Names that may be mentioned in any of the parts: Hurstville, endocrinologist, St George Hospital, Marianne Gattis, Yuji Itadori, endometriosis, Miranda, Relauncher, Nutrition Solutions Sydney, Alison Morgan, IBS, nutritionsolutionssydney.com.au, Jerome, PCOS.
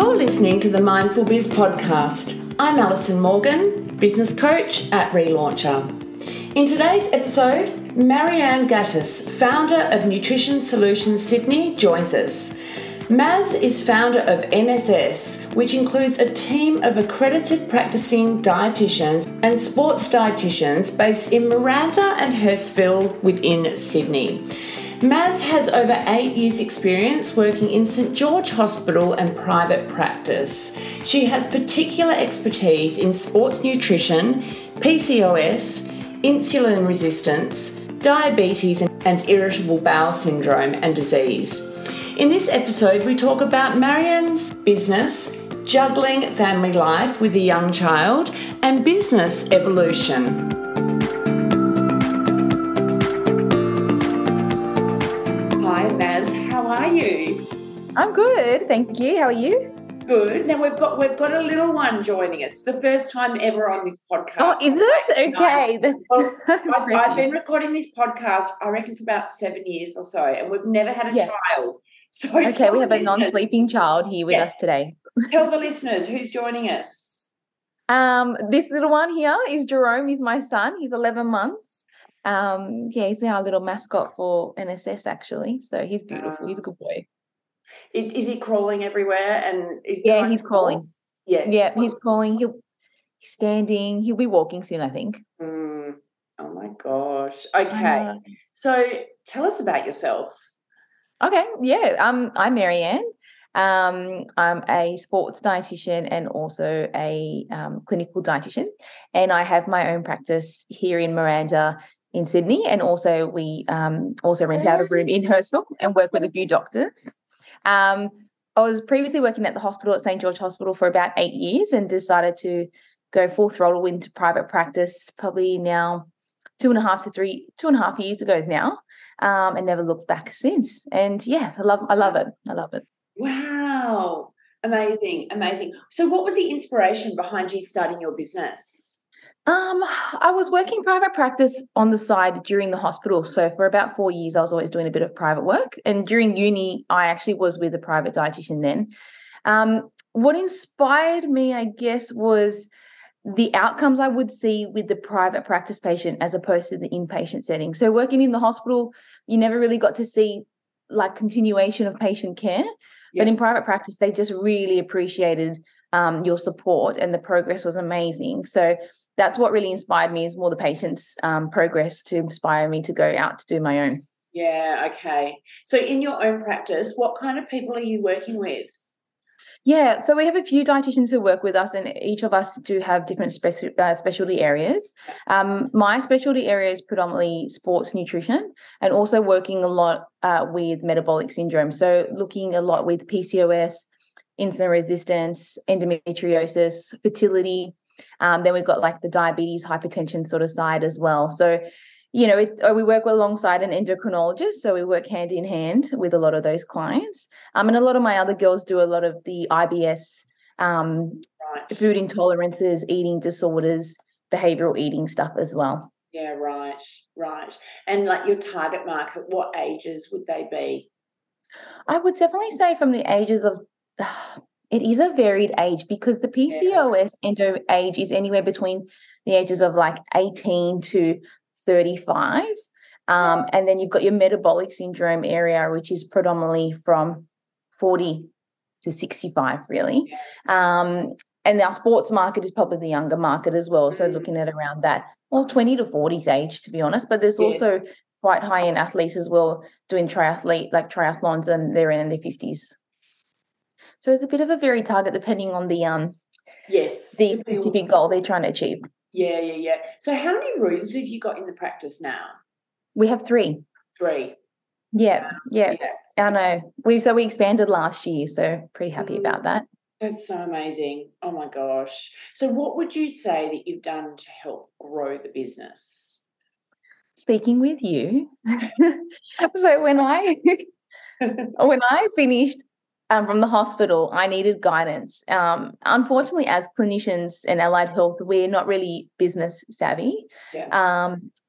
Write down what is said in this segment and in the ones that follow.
You're listening to the Mindful Biz podcast. I'm Alison Morgan, business coach at Relauncher. In today's episode, Marianne Gattis, founder of Nutrition Solutions Sydney, joins us. Maz is founder of NSS, which includes a team of accredited practicing dietitians and sports dietitians based in Miranda and Hurstville within Sydney. Maz has over 8 years' experience working in St George Hospital and private practice. She has particular expertise in sports nutrition, PCOS, insulin resistance, diabetes and irritable bowel syndrome and disease. In this episode, we talk about Marianne's business, juggling family life with a young child, and business evolution. I'm good, thank you. How are you? Good. Now we've got a little one joining us. The first time ever on this podcast. Oh, is it? Okay. No. Well, I've been recording this podcast, I reckon, for about 7 years or so, and we've never had a child. So okay, we have a non-sleeping child here with us today. Tell the listeners who's joining us. This little one here is Jerome. He's my son. He's 11 months. He's our little mascot for NSS actually. So he's beautiful. He's a good boy. Is he crawling everywhere? And he's crawling. Yeah, he's crawling. He'll be standing. He'll be walking soon, I think. Oh, my gosh. Okay. So tell us about yourself. Okay, I'm Marianne. I'm a sports dietitian and also a clinical dietitian, and I have my own practice here in Miranda in Sydney, and also we also rent out a room in Hurstville and work with a few doctors. I was previously working at the hospital at St George Hospital for about 8 years and decided to go full throttle into private practice probably now 2.5 years ago now, and never looked back since. And I love it. Wow. Amazing. So what was the inspiration behind you starting your business? I was working private practice on the side during the hospital. So for about 4 years, I was always doing a bit of private work. And during uni, I actually was with a private dietitian then. What inspired me, I guess, was the outcomes I would see with the private practice patient as opposed to the inpatient setting. So working in the hospital, you never really got to see like continuation of patient care. Yeah. But in private practice, they just really appreciated your support, and the progress was amazing. So that's what really inspired me, is more the patient's progress to inspire me to go out to do my own. Yeah, okay. So in your own practice, what kind of people are you working with? Yeah, so we have a few dietitians who work with us, and each of us do have different specialty areas. My specialty area is predominantly sports nutrition, and also working a lot with metabolic syndrome. So looking a lot with PCOS, insulin resistance, endometriosis, fertility. Then we've got like the diabetes, hypertension sort of side as well. So, we work alongside an endocrinologist. So we work hand in hand with a lot of those clients. And a lot of my other girls do a lot of the IBS, food intolerances, eating disorders, behavioral eating stuff as well. Yeah, right. And like your target market, what ages would they be? I would definitely say from the ages of... It is a varied age, because the PCOS endo age is anywhere between the ages of like 18 to 35. And then you've got your metabolic syndrome area, which is predominantly from 40 to 65, really. And our sports market is probably the younger market as well. So looking at around that, 20 to 40s age, to be honest. But there's also quite high-end athletes as well doing triathlons, and they're in their 50s. So it's a bit of a varied target depending on the the specific goal they're trying to achieve. Yeah. So how many rooms have you got in the practice now? We have three. Yeah. I know. We expanded last year, so pretty happy about that. That's so amazing. Oh my gosh. So what would you say that you've done to help grow the business? Speaking with you. So when I finished from the hospital, I needed guidance. Unfortunately, as clinicians and allied health, we're not really business savvy. Yeah.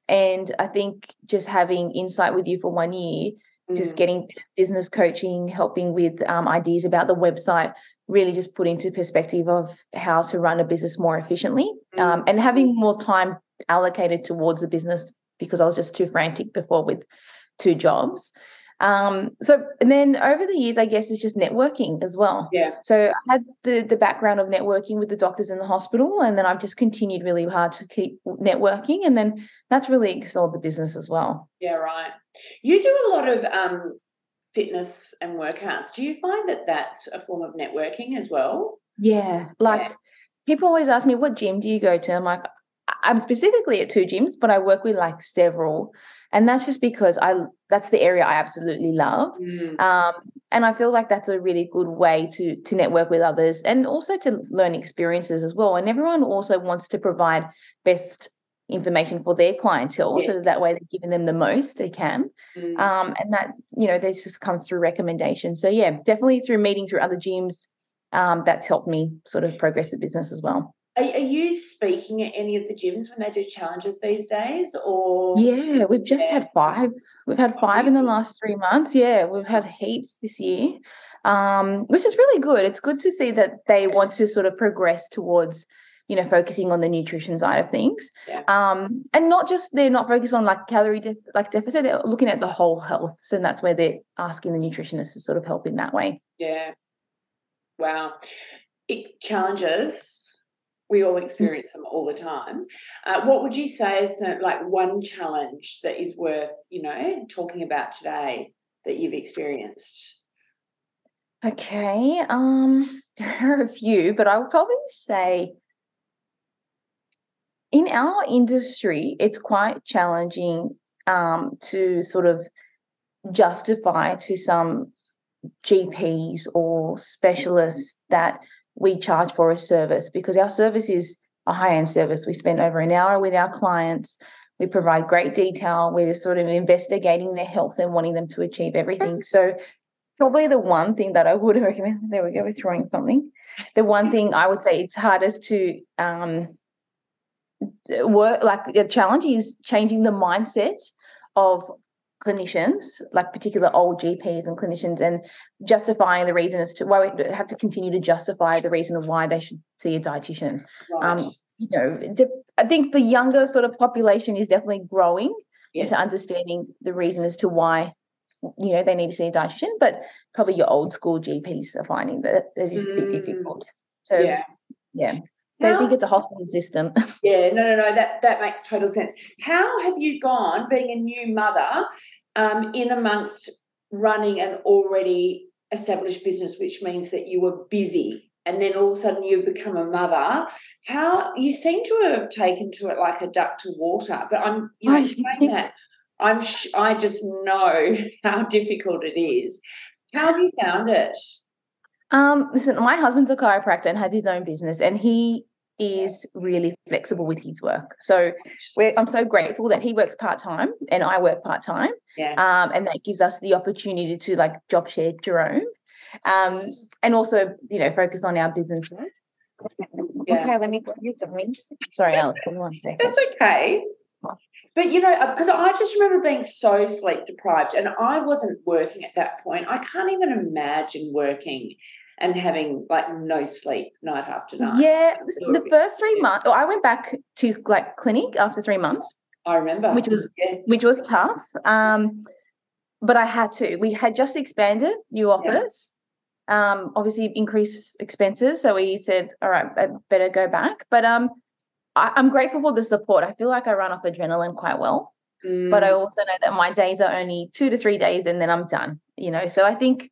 And I think just having insight with you for 1 year, just getting business coaching, helping with ideas about the website, really just put into perspective of how to run a business more efficiently, and having more time allocated towards the business, because I was just too frantic before with two jobs. And then over the years, I guess it's just networking as well. Yeah. So I had the background of networking with the doctors in the hospital, and then I've just continued really hard to keep networking, and then that's really excelled the business as well. Yeah, right. You do a lot of fitness and workouts. Do you find that that's a form of networking as well? Yeah. People always ask me, what gym do you go to? I'm like, I'm specifically at two gyms, but I work with like several. And that's just because that's the area I absolutely love. Mm. And I feel like that's a really good way to network with others, and also to learn experiences as well. And everyone also wants to provide best information for their clientele. Yes. So that way they're giving them the most they can. Mm. And that, they just come through recommendations. So, yeah, definitely through meeting through other gyms, that's helped me sort of progress the business as well. Are you speaking at any of the gyms when they do challenges these days? Or yeah, we've just had five. We've had five in the last 3 months. Yeah, we've had heaps this year, which is really good. It's good to see that they want to sort of progress towards, focusing on the nutrition side of things. Yeah. And not just they're not focused on like calorie deficit. They're looking at the whole health. So that's where they're asking the nutritionist to sort of help in that way. Yeah. Wow. Challenges. We all experience them all the time. What would you say is one challenge that is worth, talking about today that you've experienced? Okay. There are a few, but I would probably say in our industry, it's quite challenging to sort of justify to some GPs or specialists that we charge for a service, because our service is a high-end service. We spend over an hour with our clients. We provide great detail. We're sort of investigating their health and wanting them to achieve everything. So probably the one thing that I would recommend, there we go, we're throwing something. The one thing I would say it's hardest to work, a challenge is changing the mindset of clinicians, like particular old GPs and clinicians, and justifying the reason as to why we have to continue to justify the reason of why they should see a dietitian. Right. I think the younger sort of population is definitely growing into understanding the reason as to why, they need to see a dietitian, but probably your old school GPs are finding that it is a bit difficult. So, yeah. They think it's a hospital system. Yeah, no, that makes total sense. How have you gone, being a new mother, in amongst running an already established business, which means that you were busy and then all of a sudden you've become a mother? How you seem to have taken to it like a duck to water, but I'm saying that I just know how difficult it is. How have you found it? Listen, my husband's a chiropractor and has his own business, and he is really flexible with his work. So I'm so grateful that he works part-time and I work part-time. Yeah. And that gives us the opportunity to job share Jerome, and also, focus on our businesses. Yeah. Okay, let me go you something. Sorry, Alex, one second. That's okay. But, because I just remember being so sleep deprived, and I wasn't working at that point. I can't even imagine working and having no sleep night after night. Yeah, the first 3 months, I went back to clinic after 3 months. I remember. Which was tough. But I had to. We had just expanded new office, obviously increased expenses. So we said, all right, I better go back. But I'm grateful for the support. I feel like I run off adrenaline quite well, but I also know that my days are only 2 to 3 days and then I'm done, So I think,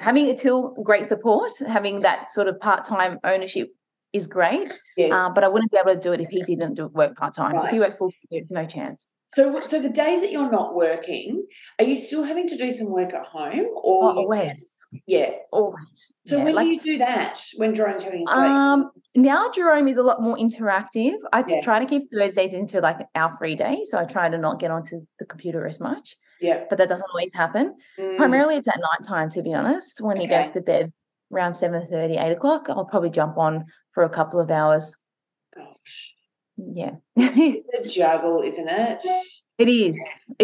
having great support, having that sort of part-time ownership is great, but I wouldn't be able to do it if he didn't work part-time. Right. If he works full-time, there's no chance. So the days that you're not working, are you still having to do some work at home? Or always. Yeah, always. So when do you do that, when Jerome's having sleep? Now Jerome is a lot more interactive. I try to keep Thursdays into our free day, so I try to not get onto the computer as much. Yeah. But that doesn't always happen. Primarily it's at night time, to be honest. When he goes to bed around 7:30, 8 o'clock, I'll probably jump on for a couple of hours. Gosh. Yeah. It's a juggle, isn't it? It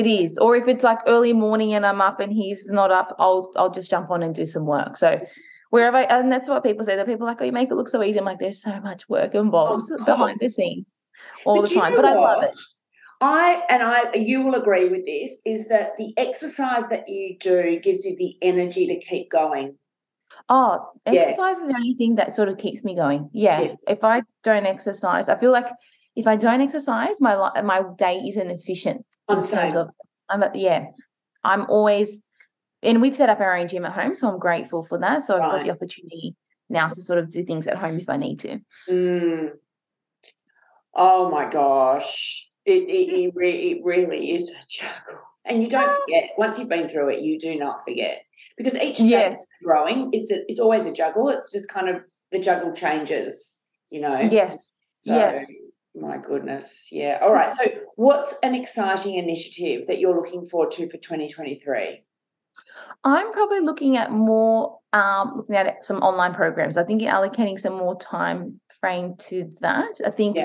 is. Or if it's early morning and I'm up and he's not up, I'll just jump on and do some work. So wherever, and that's what people say, that people are like, oh, you make it look so easy. I'm like, there's so much work involved behind the scenes all the time. But I love it. You will agree with this, is that the exercise that you do gives you the energy to keep going. Oh, exercise is the only thing that sort of keeps me going. Yeah. Yes. If I don't exercise, I feel like if I don't exercise, my day isn't efficient. I'm always, and we've set up our own gym at home, so I'm grateful for that. So I've got the opportunity now to sort of do things at home if I need to. Mm. Oh, my gosh. It really is a juggle. And you don't forget. Once you've been through it, you do not forget. Because each step is growing. It's always a juggle. It's just kind of the juggle changes, you know. Yes. So, my goodness. Yeah. All right. So what's an exciting initiative that you're looking forward to for 2023? I'm probably looking at some online programs. I think allocating some more time frame to that. I think,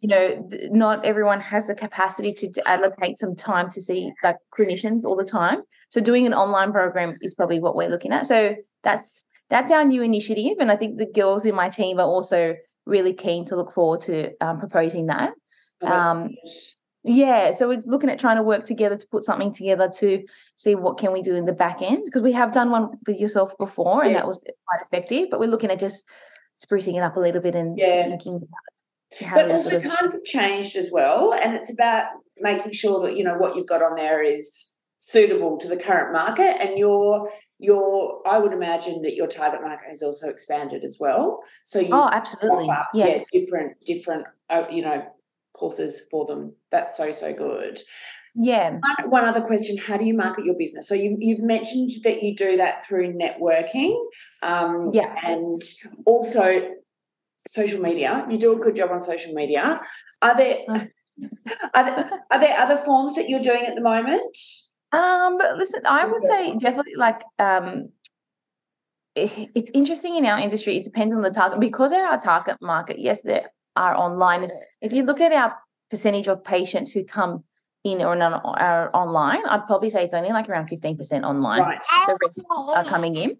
you know, not everyone has the capacity to allocate some time to see like clinicians all the time. So doing an online program is probably what we're looking at. So that's our new initiative. And I think the girls in my team are also really keen to look forward to proposing that. So we're looking at trying to work together to put something together to see what can we do in the back end, because we have done one with yourself before and that was quite effective, but we're looking at just sprucing it up a little bit and thinking about how. But also times have changed as well, and it's about making sure that, you know, what you've got on there is suitable to the current market, and your I would imagine that your target market has also expanded as well. So you offer different you know, courses for them. That's so good. Yeah. One other question: how do you market your business? So you've mentioned that you do that through networking, and also social media. You do a good job on social media. Are there other forms that you're doing at the moment? But listen, I would say definitely like it's interesting in our industry. It depends on the target, because they're our target market. Yes, they're are online. If you look at our percentage of patients who come in or not are online, I'd probably say it's only like around 15% online. Right. The rest are coming in.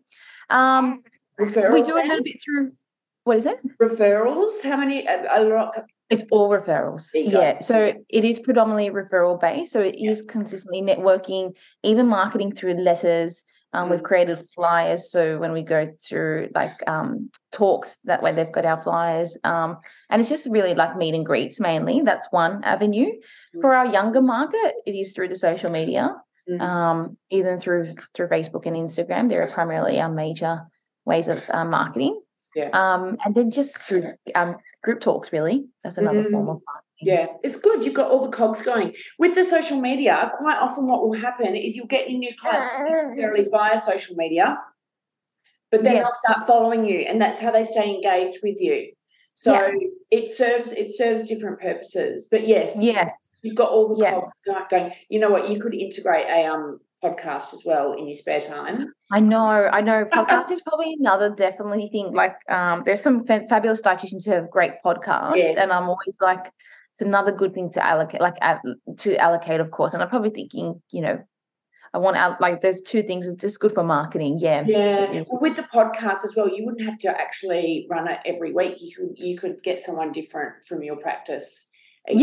We do a little bit through, what is it? Referrals? How many? A lot. It's all referrals. Yeah. So it is predominantly referral based. So it is consistently networking, even marketing through letters. We've created flyers, so when we go through like talks, that way they've got our flyers. And it's just really like meet and greets mainly. That's one avenue. For our younger market, it is through the social media, even through Facebook and Instagram. They're primarily our major ways of marketing. Yeah. And then just through group talks, really. That's another form of marketing. Yeah, it's good. You've got all the cogs going. With the social media, quite often what will happen is you'll get your new clients necessarily via social media, but then they'll start following you, and that's how they stay engaged with you. So it serves different purposes. But, you've got all the cogs going. You know what? You could integrate a podcast as well in your spare time. I know podcast is probably another definitely thing. Like there's some fabulous dietitians who have great podcasts, and I'm always like, it's another good thing to allocate, of course. And I'm probably thinking, you know, I want out like those two things. It's just good for marketing. Yeah. Yeah. Well, with the podcast as well, you wouldn't have to actually run it every week. You could get someone different from your practice. It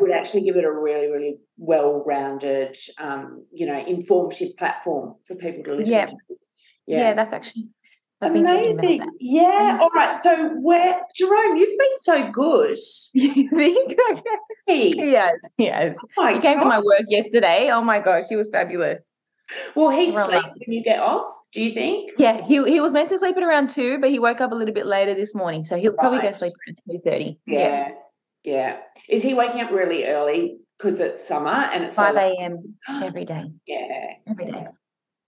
would actually give it a really, really well-rounded, you know, informative platform for people to listen to. Yeah, that's actually amazing. All right. So, Jerome, you've been so good. You think? Yes. Oh my God. He came to my work yesterday. Oh my gosh, he was fabulous. Well, he sleeps when you get off, do you think? Yeah, he was meant to sleep at around 2, but he woke up a little bit later this morning, so he'll probably go sleep around 2:30. Yeah. Is he waking up really early because it's summer and it's 5 a.m. every day? Yeah. Every day.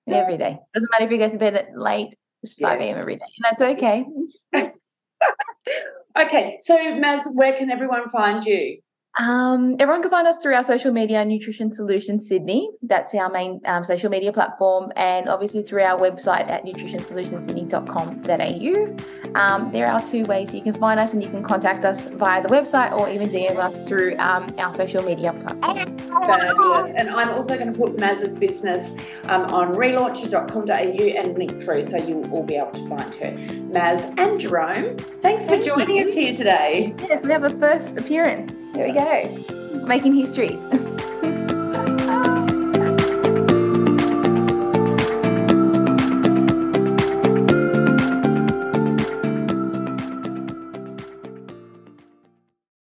Yeah. Every day. Doesn't matter if he goes to bed at late, it's 5 a.m. every day. And that's okay. Okay. So, Maz, where can everyone find you? Everyone can find us through our social media, Nutrition Solutions Sydney. That's our main social media platform, and obviously through our website at nutritionsolutionssydney.com.au. There are two ways you can find us, and you can contact us via the website or even DM us through our social media platforms. Fabulous. And I'm also going to put Maz's business on relauncher.com.au and link through, so you'll all be able to find her. Maz and Jerome, thanks for joining us here today. Yes, we have a first appearance. There we go. Making history.